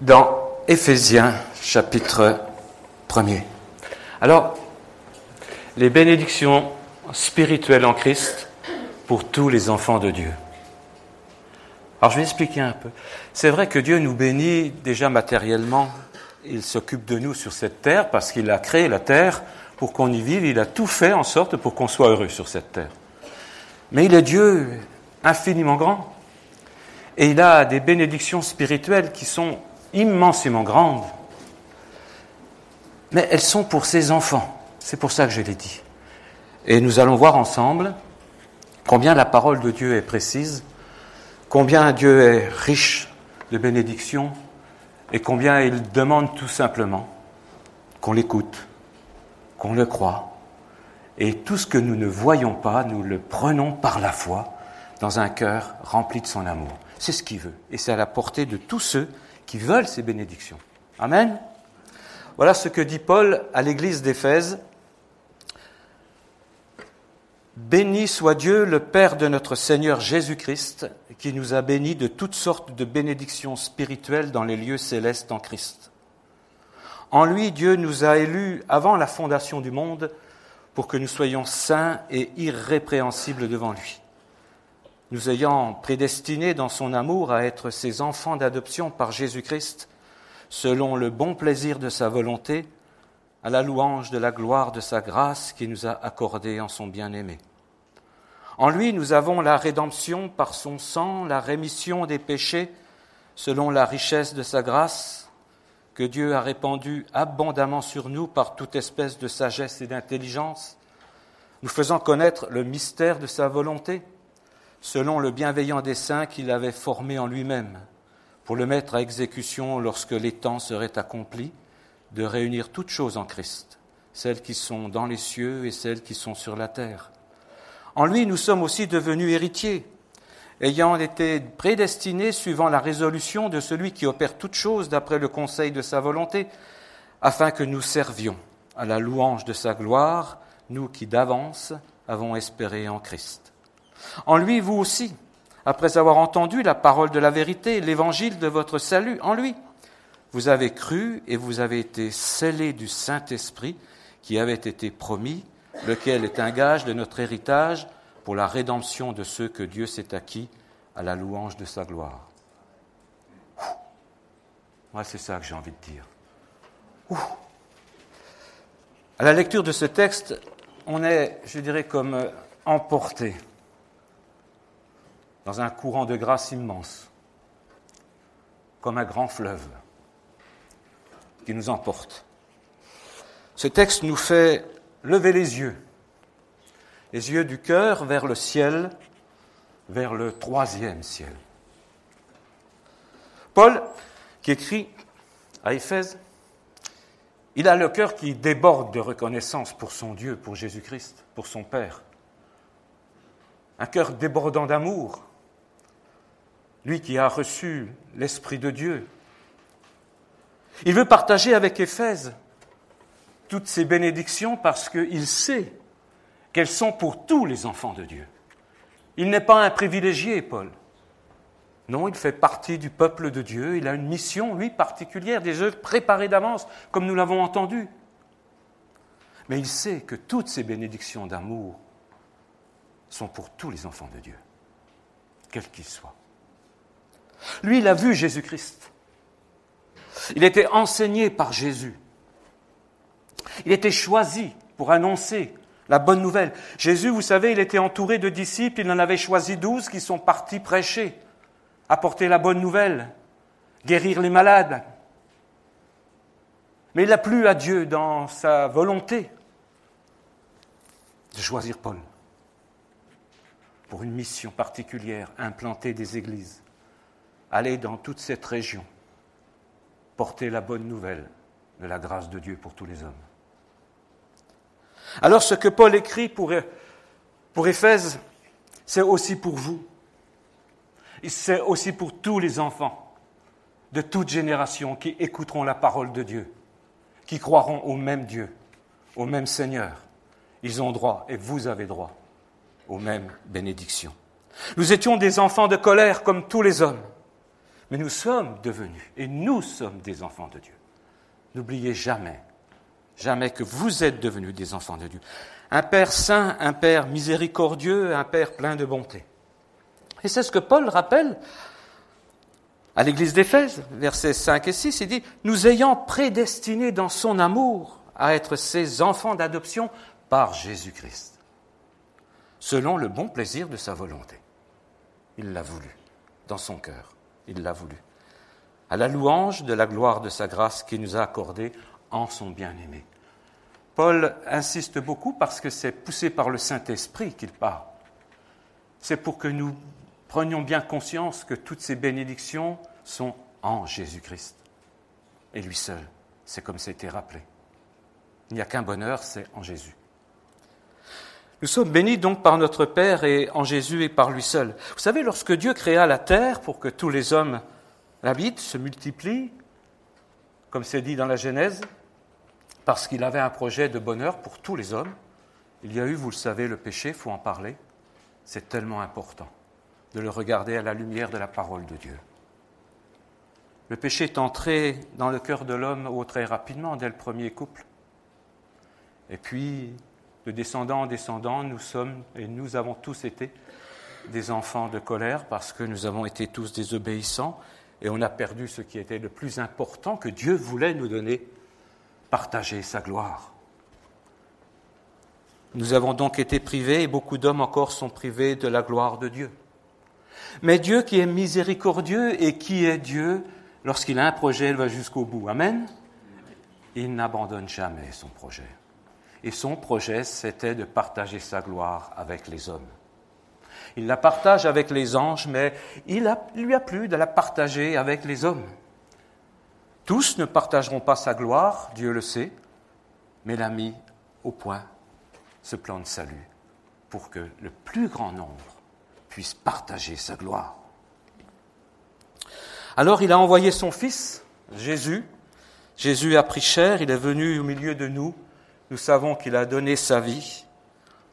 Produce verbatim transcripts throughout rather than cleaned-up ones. dans Éphésiens chapitre premier. Alors, les bénédictions spirituelles en Christ pour tous les enfants de Dieu. Alors, je vais expliquer un peu. C'est vrai que Dieu nous bénit déjà matériellement. Il s'occupe de nous sur cette terre parce qu'il a créé la terre pour qu'on y vive. Il a tout fait en sorte pour qu'on soit heureux sur cette terre. Mais il est Dieu infiniment grand. Et il a des bénédictions spirituelles qui sont immensément grandes. Mais elles sont pour ses enfants. C'est pour ça que je l'ai dit. Et nous allons voir ensemble combien la parole de Dieu est précise, combien Dieu est riche de bénédictions et combien il demande tout simplement qu'on l'écoute, qu'on le croie. Et tout ce que nous ne voyons pas, nous le prenons par la foi dans un cœur rempli de son amour. C'est ce qu'il veut. Et c'est à la portée de tous ceux qui veulent ces bénédictions. Amen. Voilà ce que dit Paul à l'église d'Éphèse. « Béni soit Dieu, le Père de notre Seigneur Jésus-Christ, qui nous a bénis de toutes sortes de bénédictions spirituelles dans les lieux célestes en Christ. En lui, Dieu nous a élus avant la fondation du monde pour que nous soyons saints et irrépréhensibles devant lui. Nous ayant prédestinés dans son amour à être ses enfants d'adoption par Jésus-Christ, selon le bon plaisir de sa volonté, à la louange de la gloire de sa grâce qui nous a accordée en son bien-aimé. En lui, nous avons la rédemption par son sang, la rémission des péchés, selon la richesse de sa grâce, que Dieu a répandue abondamment sur nous par toute espèce de sagesse et d'intelligence, nous faisant connaître le mystère de sa volonté, selon le bienveillant dessein qu'il avait formé en lui-même, pour le mettre à exécution lorsque les temps seraient accomplis, de réunir toutes choses en Christ, celles qui sont dans les cieux et celles qui sont sur la terre. En lui, nous sommes aussi devenus héritiers, ayant été prédestinés suivant la résolution de celui qui opère toutes choses d'après le conseil de sa volonté, afin que nous servions à la louange de sa gloire, nous qui d'avance avons espéré en Christ. En lui, vous aussi, après avoir entendu la parole de la vérité, l'évangile de votre salut, en lui, vous avez cru et vous avez été scellés du Saint-Esprit qui avait été promis, lequel est un gage de notre héritage pour la rédemption de ceux que Dieu s'est acquis à la louange de sa gloire. » Moi, c'est ça que j'ai envie de dire. Ouh. À la lecture de ce texte, on est, je dirais, comme emporté dans un courant de grâce immense, comme un grand fleuve qui nous emporte. Ce texte nous fait lever les yeux, les yeux du cœur vers le ciel, vers le troisième ciel. Paul, qui écrit à Éphèse, il a le cœur qui déborde de reconnaissance pour son Dieu, pour Jésus-Christ, pour son Père. Un cœur débordant d'amour, lui qui a reçu l'Esprit de Dieu. Il veut partager avec Éphèse toutes ces bénédictions parce qu'il sait qu'elles sont pour tous les enfants de Dieu. Il n'est pas un privilégié, Paul. Non, il fait partie du peuple de Dieu. Il a une mission, lui, particulière, des œuvres préparées d'avance, comme nous l'avons entendu. Mais il sait que toutes ces bénédictions d'amour sont pour tous les enfants de Dieu, quels qu'ils soient. Lui, il a vu Jésus-Christ. Il était enseigné par Jésus. Il était choisi pour annoncer la bonne nouvelle. Jésus, vous savez, il était entouré de disciples. Il en avait choisi douze qui sont partis prêcher, apporter la bonne nouvelle, guérir les malades. Mais il a plu à Dieu dans sa volonté de choisir Paul pour une mission particulière, implanter des églises, aller dans toute cette région, porter la bonne nouvelle de la grâce de Dieu pour tous les hommes. Alors ce que Paul écrit pour, pour Éphèse, c'est aussi pour vous. C'est aussi pour tous les enfants de toute génération qui écouteront la parole de Dieu, qui croiront au même Dieu, au même Seigneur. Ils ont droit, et vous avez droit, aux mêmes bénédictions. Nous étions des enfants de colère comme tous les hommes. Mais nous sommes devenus, et nous sommes des enfants de Dieu. N'oubliez jamais, jamais que vous êtes devenus des enfants de Dieu. Un Père saint, un Père miséricordieux, un Père plein de bonté. Et c'est ce que Paul rappelle à l'église d'Éphèse, versets cinq et six, il dit « Nous ayant prédestinés dans son amour à être ses enfants d'adoption par Jésus-Christ, selon le bon plaisir de sa volonté. » Il l'a voulu, dans son cœur, il l'a voulu. À la louange de la gloire de sa grâce qu'il nous a accordée en son bien-aimé. Paul insiste beaucoup parce que c'est poussé par le Saint-Esprit qu'il parle. C'est pour que nous prenions bien conscience que toutes ces bénédictions sont en Jésus-Christ. Et lui seul, c'est comme ça a été rappelé. Il n'y a qu'un bonheur, c'est en Jésus. Nous sommes bénis donc par notre Père et en Jésus et par lui seul. Vous savez, lorsque Dieu créa la terre pour que tous les hommes l'habitent, se multiplient, comme c'est dit dans la Genèse, parce qu'il avait un projet de bonheur pour tous les hommes, il y a eu, vous le savez, le péché, il faut en parler, c'est tellement important de le regarder à la lumière de la parole de Dieu. Le péché est entré dans le cœur de l'homme au très rapidement, dès le premier couple. Et puis, de descendant en descendant, nous sommes, et nous avons tous été, des enfants de colère, parce que nous avons été tous désobéissants, et on a perdu ce qui était le plus important que Dieu voulait nous donner, partager sa gloire. Nous avons donc été privés, et beaucoup d'hommes encore sont privés de la gloire de Dieu. Mais Dieu qui est miséricordieux et qui est Dieu, lorsqu'il a un projet, il va jusqu'au bout. Amen. Il n'abandonne jamais son projet. Et son projet, c'était de partager sa gloire avec les hommes. Il la partage avec les anges, mais il a, lui a plu de la partager avec les hommes. Tous ne partageront pas sa gloire, Dieu le sait, mais il a mis au point ce plan de salut pour que le plus grand nombre puisse partager sa gloire. Alors il a envoyé son Fils, Jésus. Jésus a pris chair, il est venu au milieu de nous. Nous savons qu'il a donné sa vie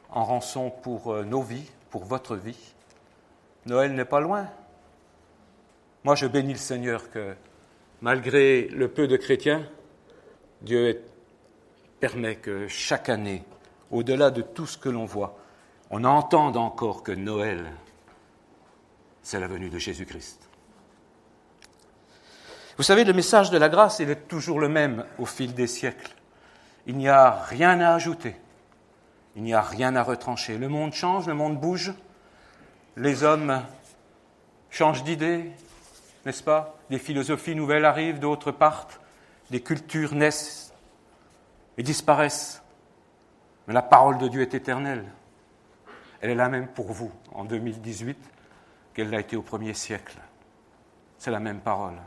en rançon pour nos vies, pour votre vie. Noël n'est pas loin. Moi, je bénis le Seigneur que, malgré le peu de chrétiens, Dieu permet que chaque année, au-delà de tout ce que l'on voit, on entende encore que Noël, c'est la venue de Jésus-Christ. Vous savez, le message de la grâce, il est toujours le même au fil des siècles. Il n'y a rien à ajouter, il n'y a rien à retrancher. Le monde change, le monde bouge, les hommes changent d'idées, n'est-ce pas? Des philosophies nouvelles arrivent, d'autres partent, des cultures naissent et disparaissent. Mais la parole de Dieu est éternelle. Elle est la même pour vous en deux mille dix-huit qu'elle l'a été au premier siècle. C'est la même parole.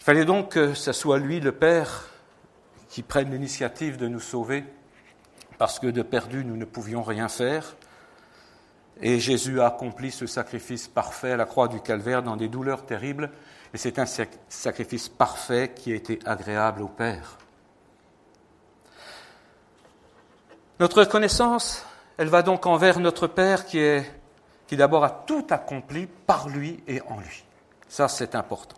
Il fallait donc que ce soit lui, le Père, qui prenne l'initiative de nous sauver, parce que de perdu, nous ne pouvions rien faire. Et Jésus a accompli ce sacrifice parfait à la croix du Calvaire dans des douleurs terribles, et c'est un sacrifice parfait qui a été agréable au Père. Notre reconnaissance, elle va donc envers notre Père qui est, qui d'abord a tout accompli par lui et en lui. Ça, c'est important.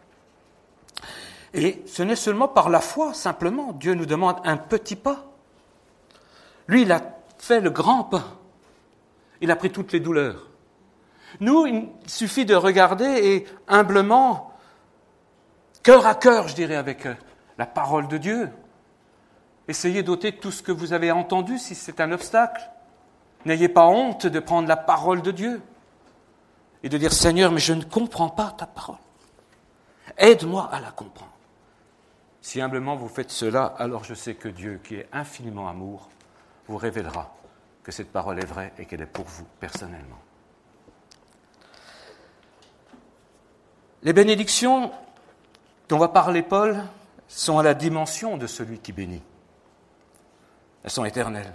Et ce n'est seulement par la foi, simplement. Dieu nous demande un petit pas. Lui, il a fait le grand pas. Il a pris toutes les douleurs. Nous, il suffit de regarder et humblement, cœur à cœur, je dirais, avec la parole de Dieu. Essayez d'ôter tout ce que vous avez entendu si c'est un obstacle. N'ayez pas honte de prendre la parole de Dieu et de dire « Seigneur, mais je ne comprends pas ta parole. Aide-moi à la comprendre. » Si humblement vous faites cela, alors je sais que Dieu, qui est infiniment amour, vous révélera que cette parole est vraie et qu'elle est pour vous personnellement. Les bénédictions dont va parler Paul sont à la dimension de celui qui bénit. Elles sont éternelles.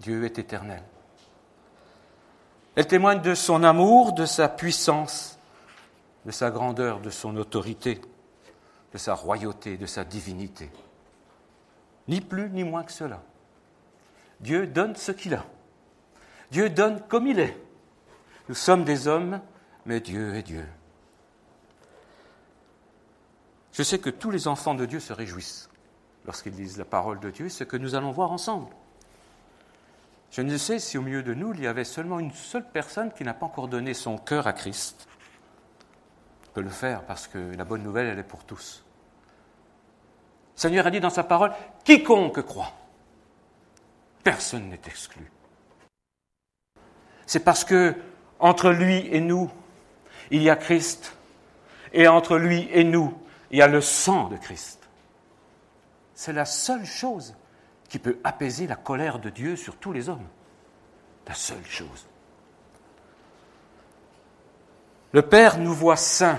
Dieu est éternel. Elles témoignent de son amour, de sa puissance, de sa grandeur, de son autorité, de sa royauté, de sa divinité. Ni plus ni moins que cela. Dieu donne ce qu'il a. Dieu donne comme il est. Nous sommes des hommes, mais Dieu est Dieu. Je sais que tous les enfants de Dieu se réjouissent lorsqu'ils lisent la parole de Dieu, ce que nous allons voir ensemble. Je ne sais si au milieu de nous, il y avait seulement une seule personne qui n'a pas encore donné son cœur à Christ. On peut le faire parce que la bonne nouvelle, elle est pour tous. Le Seigneur a dit dans sa parole, « Quiconque croit, personne n'est exclu. » C'est parce que entre lui et nous, il y a Christ, et entre lui et nous, il y a le sang de Christ. C'est la seule chose qui peut apaiser la colère de Dieu sur tous les hommes. La seule chose. Le Père nous voit saints,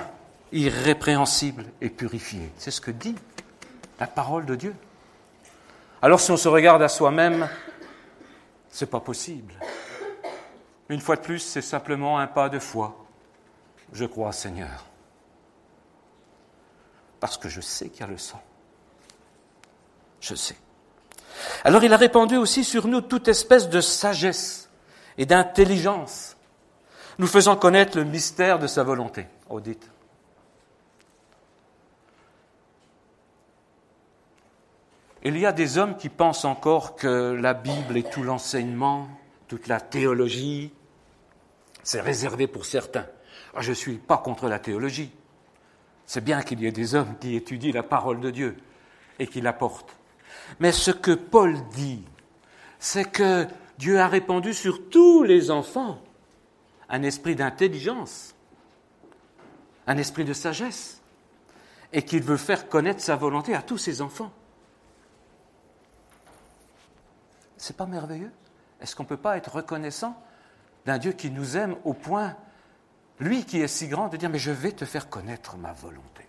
irrépréhensibles et purifiés. C'est ce que dit la parole de Dieu. Alors si on se regarde à soi-même, ce n'est pas possible. Une fois de plus, c'est simplement un pas de foi. Je crois, Seigneur, parce que je sais qu'il y a le sang. Je sais. Alors il a répandu aussi sur nous toute espèce de sagesse et d'intelligence, nous faisant connaître le mystère de sa volonté. Oh, dites. Il y a des hommes qui pensent encore que la Bible et tout l'enseignement, toute la théologie, c'est réservé pour certains. Alors, je ne suis pas contre la théologie. C'est bien qu'il y ait des hommes qui étudient la parole de Dieu et qui l'apportent. Mais ce que Paul dit, c'est que Dieu a répandu sur tous les enfants un esprit d'intelligence, un esprit de sagesse, et qu'il veut faire connaître sa volonté à tous ses enfants. C'est pas merveilleux? Est-ce qu'on ne peut pas être reconnaissant d'un Dieu qui nous aime au point, lui qui est si grand, de dire « mais je vais te faire connaître ma volonté ».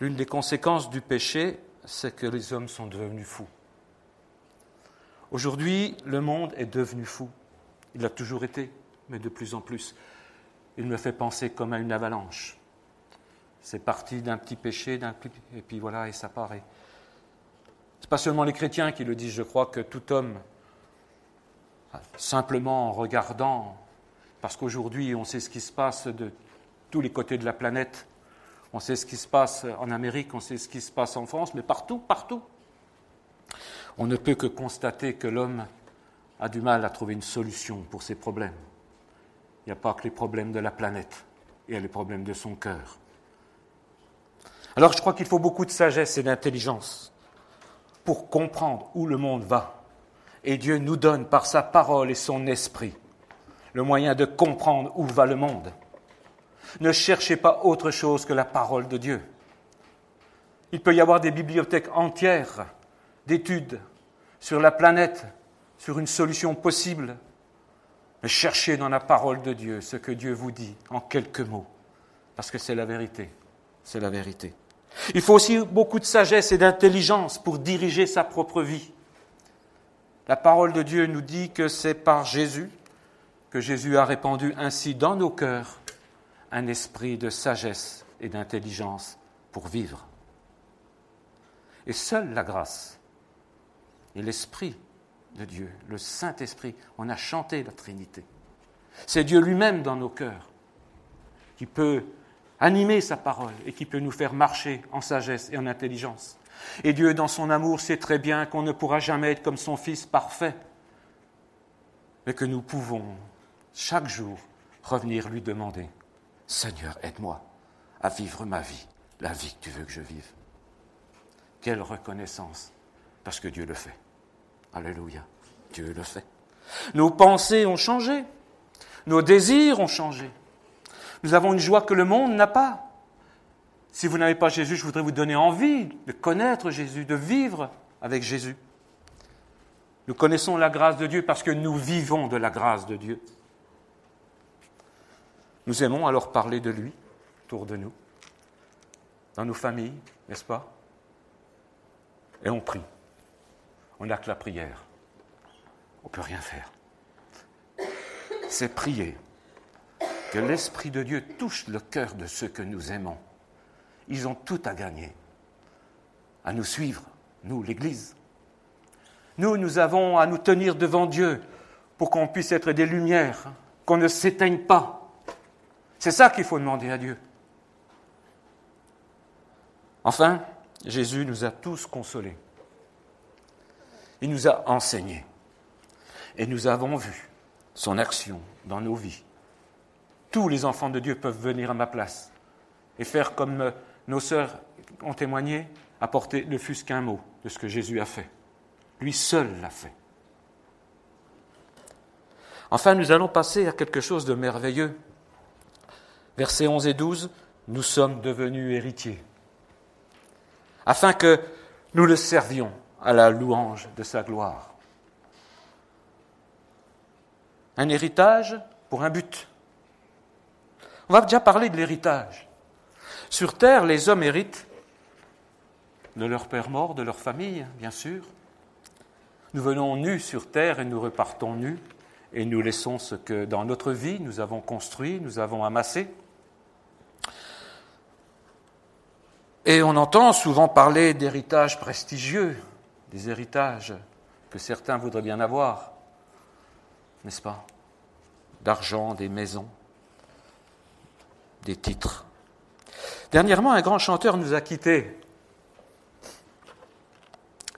L'une des conséquences du péché, c'est que les hommes sont devenus fous. Aujourd'hui, le monde est devenu fou. Il l'a toujours été, mais de plus en plus. Il me fait penser comme à une avalanche. C'est parti d'un petit péché, d'un petit... et puis voilà, et ça part. Et... Ce n'est pas seulement les chrétiens qui le disent. Je crois que tout homme, simplement en regardant, parce qu'aujourd'hui, on sait ce qui se passe de tous les côtés de la planète, on sait ce qui se passe en Amérique, on sait ce qui se passe en France, mais partout, partout. On ne peut que constater que l'homme a du mal à trouver une solution pour ses problèmes. Il n'y a pas que les problèmes de la planète, il y a les problèmes de son cœur. Alors je crois qu'il faut beaucoup de sagesse et d'intelligence pour comprendre où le monde va. Et Dieu nous donne par sa parole et son esprit le moyen de comprendre où va le monde. Ne cherchez pas autre chose que la parole de Dieu. Il peut y avoir des bibliothèques entières d'études sur la planète, sur une solution possible. Mais cherchez dans la parole de Dieu ce que Dieu vous dit en quelques mots, parce que c'est la vérité, c'est la vérité. Il faut aussi beaucoup de sagesse et d'intelligence pour diriger sa propre vie. La parole de Dieu nous dit que c'est par Jésus que Jésus a répandu ainsi dans nos cœurs un esprit de sagesse et d'intelligence pour vivre. Et seule la grâce et l'Esprit de Dieu, le Saint-Esprit, on a chanté la Trinité. C'est Dieu lui-même dans nos cœurs qui peut animer sa parole et qui peut nous faire marcher en sagesse et en intelligence. Et Dieu, dans son amour, sait très bien qu'on ne pourra jamais être comme son Fils parfait, mais que nous pouvons, chaque jour, revenir lui demander « Seigneur, aide-moi à vivre ma vie, la vie que tu veux que je vive. » Quelle reconnaissance, parce que Dieu le fait. Alléluia, Dieu le fait. Nos pensées ont changé, nos désirs ont changé. Nous avons une joie que le monde n'a pas. Si vous n'avez pas Jésus, je voudrais vous donner envie de connaître Jésus, de vivre avec Jésus. Nous connaissons la grâce de Dieu parce que nous vivons de la grâce de Dieu. Nous aimons alors parler de lui autour de nous, dans nos familles, n'est-ce pas? Et on prie. On n'a que la prière. On ne peut rien faire. C'est prier que l'Esprit de Dieu touche le cœur de ceux que nous aimons. Ils ont tout à gagner, à nous suivre, nous, l'Église. Nous, nous avons à nous tenir devant Dieu pour qu'on puisse être des lumières, qu'on ne s'éteigne pas. C'est ça qu'il faut demander à Dieu. Enfin, Jésus nous a tous consolés. Il nous a enseignés. Et nous avons vu son action dans nos vies. Tous les enfants de Dieu peuvent venir à ma place et faire comme nos sœurs ont témoigné, apporter ne fût-ce qu'un mot de ce que Jésus a fait. Lui seul l'a fait. Enfin, nous allons passer à quelque chose de merveilleux. Versets onze et douze, « Nous sommes devenus héritiers, afin que nous le servions à la louange de sa gloire. » Un héritage pour un but. On va déjà parler de l'héritage. Sur terre, les hommes héritent de leur père mort, de leur famille, bien sûr. Nous venons nus sur terre et nous repartons nus. Et nous laissons ce que, dans notre vie, nous avons construit, nous avons amassé. Et on entend souvent parler d'héritages prestigieux, des héritages que certains voudraient bien avoir, n'est-ce pas? D'argent, des maisons, des titres. Dernièrement, un grand chanteur nous a quittés.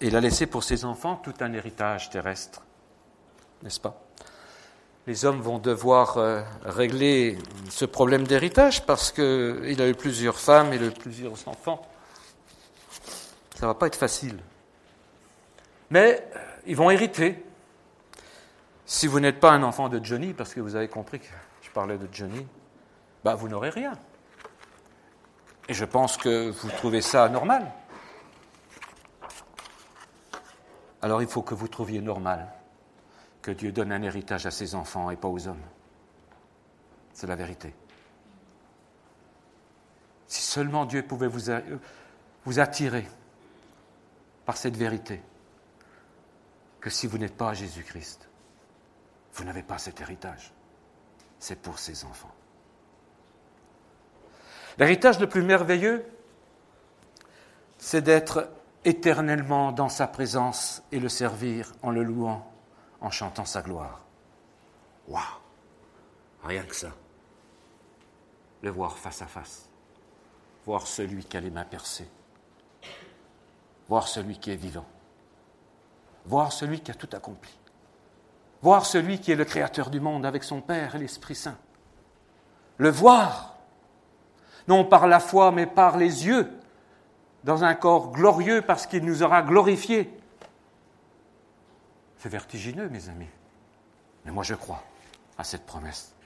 Il a laissé pour ses enfants tout un héritage terrestre, n'est-ce pas? Les hommes vont devoir euh, régler ce problème d'héritage parce qu'il a eu plusieurs femmes, il a eu plusieurs enfants. Ça ne va pas être facile. Mais euh, ils vont hériter. Si vous n'êtes pas un enfant de Johnny, parce que vous avez compris que je parlais de Johnny, bah vous n'aurez rien. Et je pense que vous trouvez ça normal. Alors il faut que vous trouviez normal que Dieu donne un héritage à ses enfants et pas aux hommes. C'est la vérité. Si seulement Dieu pouvait vous, a, vous attirer par cette vérité, que si vous n'êtes pas à Jésus-Christ, vous n'avez pas cet héritage. C'est pour ses enfants. L'héritage le plus merveilleux, c'est d'être éternellement dans sa présence et le servir en le louant, en chantant sa gloire. Waouh! Rien que ça. Le voir face à face. Voir celui qui a les mains percées. Voir celui qui est vivant. Voir celui qui a tout accompli. Voir celui qui est le créateur du monde avec son Père et l'Esprit Saint. Le voir, non par la foi, mais par les yeux, dans un corps glorieux parce qu'il nous aura glorifiés. C'est vertigineux, mes amis. Mais moi, je crois à cette promesse.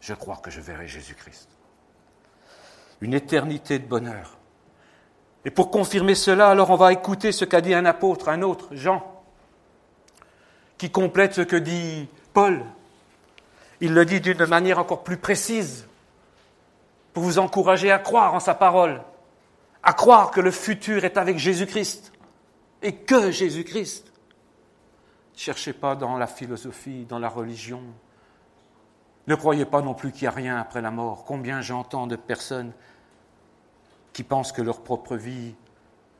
Je crois que je verrai Jésus-Christ. Une éternité de bonheur. Et pour confirmer cela, alors on va écouter ce qu'a dit un apôtre, un autre, Jean, qui complète ce que dit Paul. Il le dit d'une manière encore plus précise, pour vous encourager à croire en sa parole, à croire que le futur est avec Jésus-Christ, et que Jésus-Christ. Ne cherchez pas dans la philosophie, dans la religion. Ne croyez pas non plus qu'il n'y a rien après la mort. Combien j'entends de personnes qui pensent que leur propre vie,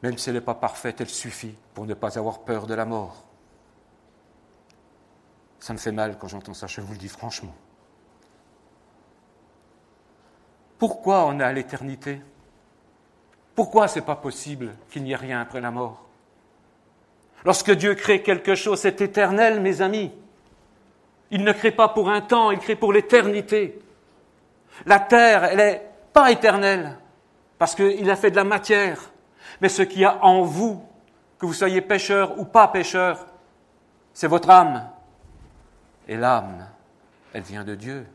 même si elle n'est pas parfaite, elle suffit pour ne pas avoir peur de la mort. Ça me fait mal quand j'entends ça, je vous le dis franchement. Pourquoi on a l'éternité? Pourquoi ce n'est pas possible qu'il n'y ait rien après la mort? Lorsque Dieu crée quelque chose, c'est éternel, mes amis. Il ne crée pas pour un temps, il crée pour l'éternité. La terre, elle n'est pas éternelle, parce qu'il a fait de la matière. Mais ce qu'il y a en vous, que vous soyez pécheur ou pas pécheur, c'est votre âme. Et l'âme, elle vient de Dieu.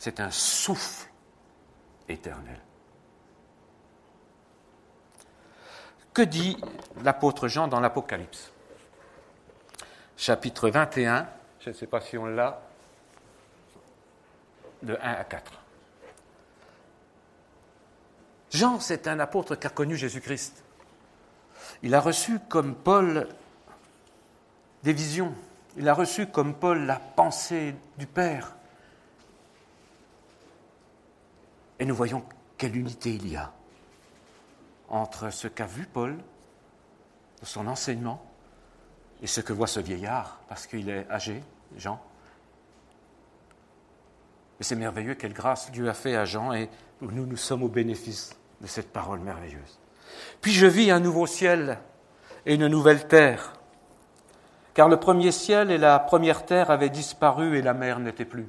C'est un souffle éternel. Que dit l'apôtre Jean dans l'Apocalypse? Chapitre vingt et un, je ne sais pas si on l'a, de un à quatre. Jean, c'est un apôtre qui a connu Jésus-Christ. Il a reçu comme Paul des visions. Il a reçu comme Paul la pensée du Père. Et nous voyons quelle unité il y a entre ce qu'a vu Paul, son enseignement, et ce que voit ce vieillard, parce qu'il est âgé, Jean, Mais c'est merveilleux, quelle grâce Dieu a fait à Jean, et nous, nous sommes au bénéfice de cette parole merveilleuse. Puis je vis un nouveau ciel et une nouvelle terre, car le premier ciel et la première terre avaient disparu et la mer n'était plus.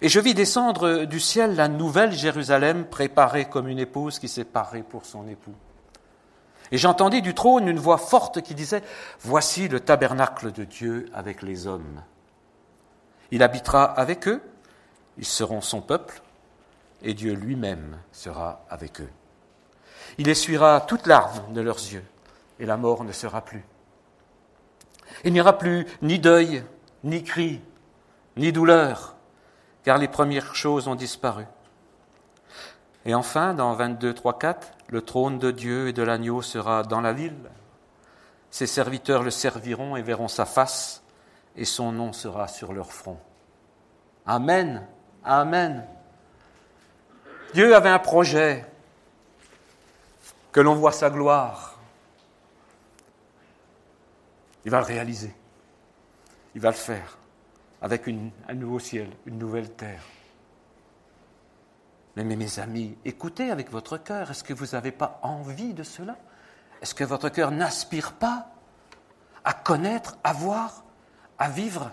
Et je vis descendre du ciel la nouvelle Jérusalem, préparée comme une épouse qui s'est parée pour son époux. Et j'entendis du trône une voix forte qui disait « Voici le tabernacle de Dieu avec les hommes. Il habitera avec eux, ils seront son peuple, et Dieu lui-même sera avec eux. Il essuiera toute larme de leurs yeux, et la mort ne sera plus. Il n'y aura plus ni deuil, ni cri, ni douleur, car les premières choses ont disparu. » Et enfin, dans vingt-deux, trois, quatre, « Le trône de Dieu et de l'agneau sera dans la ville. Ses serviteurs le serviront et verront sa face, et son nom sera sur leur front. » Amen, amen. Dieu avait un projet, que l'on voit sa gloire. Il va le réaliser. Il va le faire avec une, un nouveau ciel, une nouvelle terre. Mais, mais mes amis, écoutez avec votre cœur, est-ce que vous n'avez pas envie de cela? Est-ce que votre cœur n'aspire pas à connaître, à voir, à vivre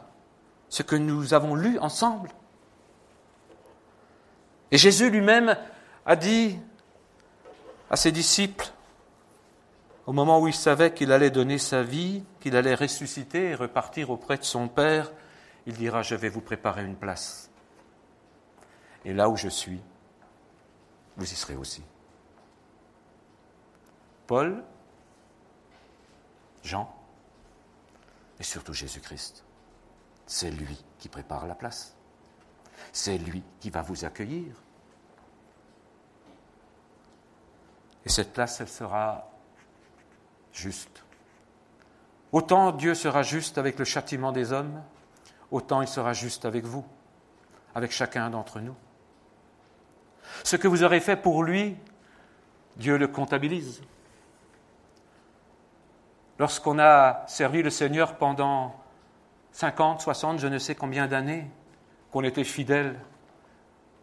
ce que nous avons lu ensemble? Et Jésus lui-même a dit à ses disciples, au moment où il savait qu'il allait donner sa vie, qu'il allait ressusciter et repartir auprès de son Père, il dira « Je vais vous préparer une place. Et là où je suis, vous y serez aussi. » Paul, Jean, et surtout Jésus-Christ, c'est lui qui prépare la place. C'est lui qui va vous accueillir. Et cette place, elle sera juste. Autant Dieu sera juste avec le châtiment des hommes, autant il sera juste avec vous, avec chacun d'entre nous. Ce que vous aurez fait pour lui, Dieu le comptabilise. Lorsqu'on a servi le Seigneur pendant cinquante, soixante, je ne sais combien d'années, qu'on était fidèle,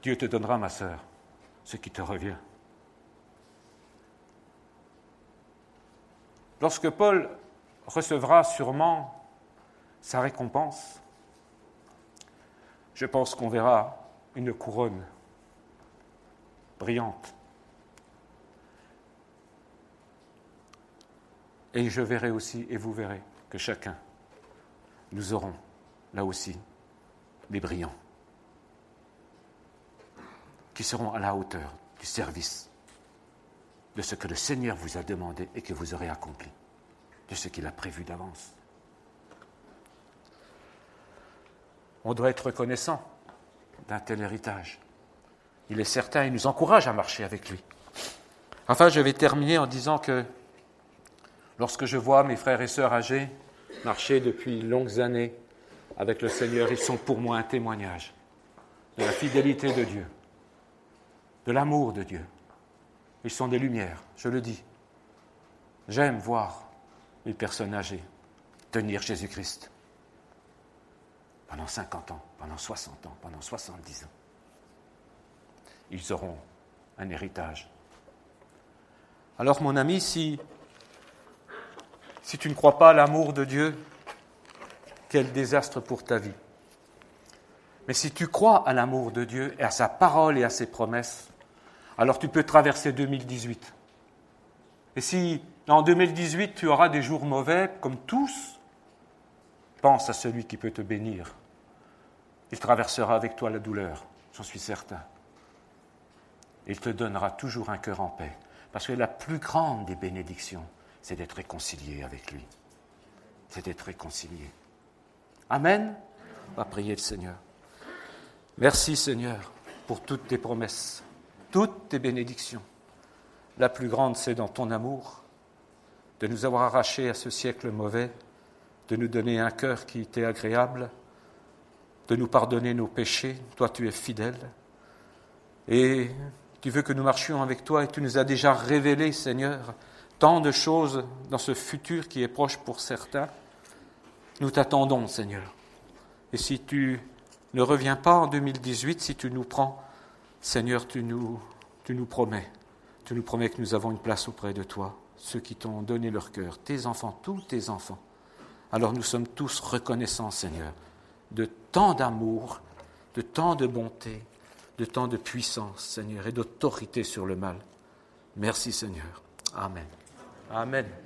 Dieu te donnera, ma sœur, ce qui te revient. Lorsque Paul recevra sûrement sa récompense, je pense qu'on verra une couronne brillante. Et je verrai aussi, et vous verrez, que chacun, nous aurons là aussi des brillants qui seront à la hauteur du service de ce que le Seigneur vous a demandé et que vous aurez accompli, de ce qu'il a prévu d'avance. On doit être reconnaissant d'un tel héritage. Il est certain, il nous encourage à marcher avec lui. Enfin, je vais terminer en disant que lorsque je vois mes frères et sœurs âgés marcher depuis longues années avec le Seigneur, ils sont pour moi un témoignage de la fidélité de Dieu, de l'amour de Dieu. Ils sont des lumières, je le dis. J'aime voir les personnes âgées tenir Jésus-Christ pendant cinquante ans, pendant soixante ans, pendant soixante-dix ans. Ils auront un héritage. Alors mon ami, si, si tu ne crois pas à l'amour de Dieu, quel désastre pour ta vie. Mais si tu crois à l'amour de Dieu et à sa parole et à ses promesses, alors tu peux traverser deux mille dix-huit. Et si en deux mille dix-huit, tu auras des jours mauvais, comme tous, pense à celui qui peut te bénir. Il traversera avec toi la douleur, j'en suis certain. Il te donnera toujours un cœur en paix, parce que la plus grande des bénédictions, c'est d'être réconcilié avec lui. C'est d'être réconcilié. Amen. On va prier le Seigneur. Merci Seigneur pour toutes tes promesses. Toutes tes bénédictions. La plus grande, c'est dans ton amour, de nous avoir arrachés à ce siècle mauvais, de nous donner un cœur qui t'est agréable, de nous pardonner nos péchés. Toi, tu es fidèle. Et tu veux que nous marchions avec toi, et tu nous as déjà révélé, Seigneur, tant de choses dans ce futur qui est proche pour certains. Nous t'attendons, Seigneur. Et si tu Ne reviens pas en deux mille dix-huit si tu nous prends. Seigneur, tu nous, tu nous promets. Tu nous promets que nous avons une place auprès de toi. Ceux qui t'ont donné leur cœur, tes enfants, tous tes enfants. Alors nous sommes tous reconnaissants, Seigneur, de tant d'amour, de tant de bonté, de tant de puissance, Seigneur, et d'autorité sur le mal. Merci, Seigneur. Amen. Amen.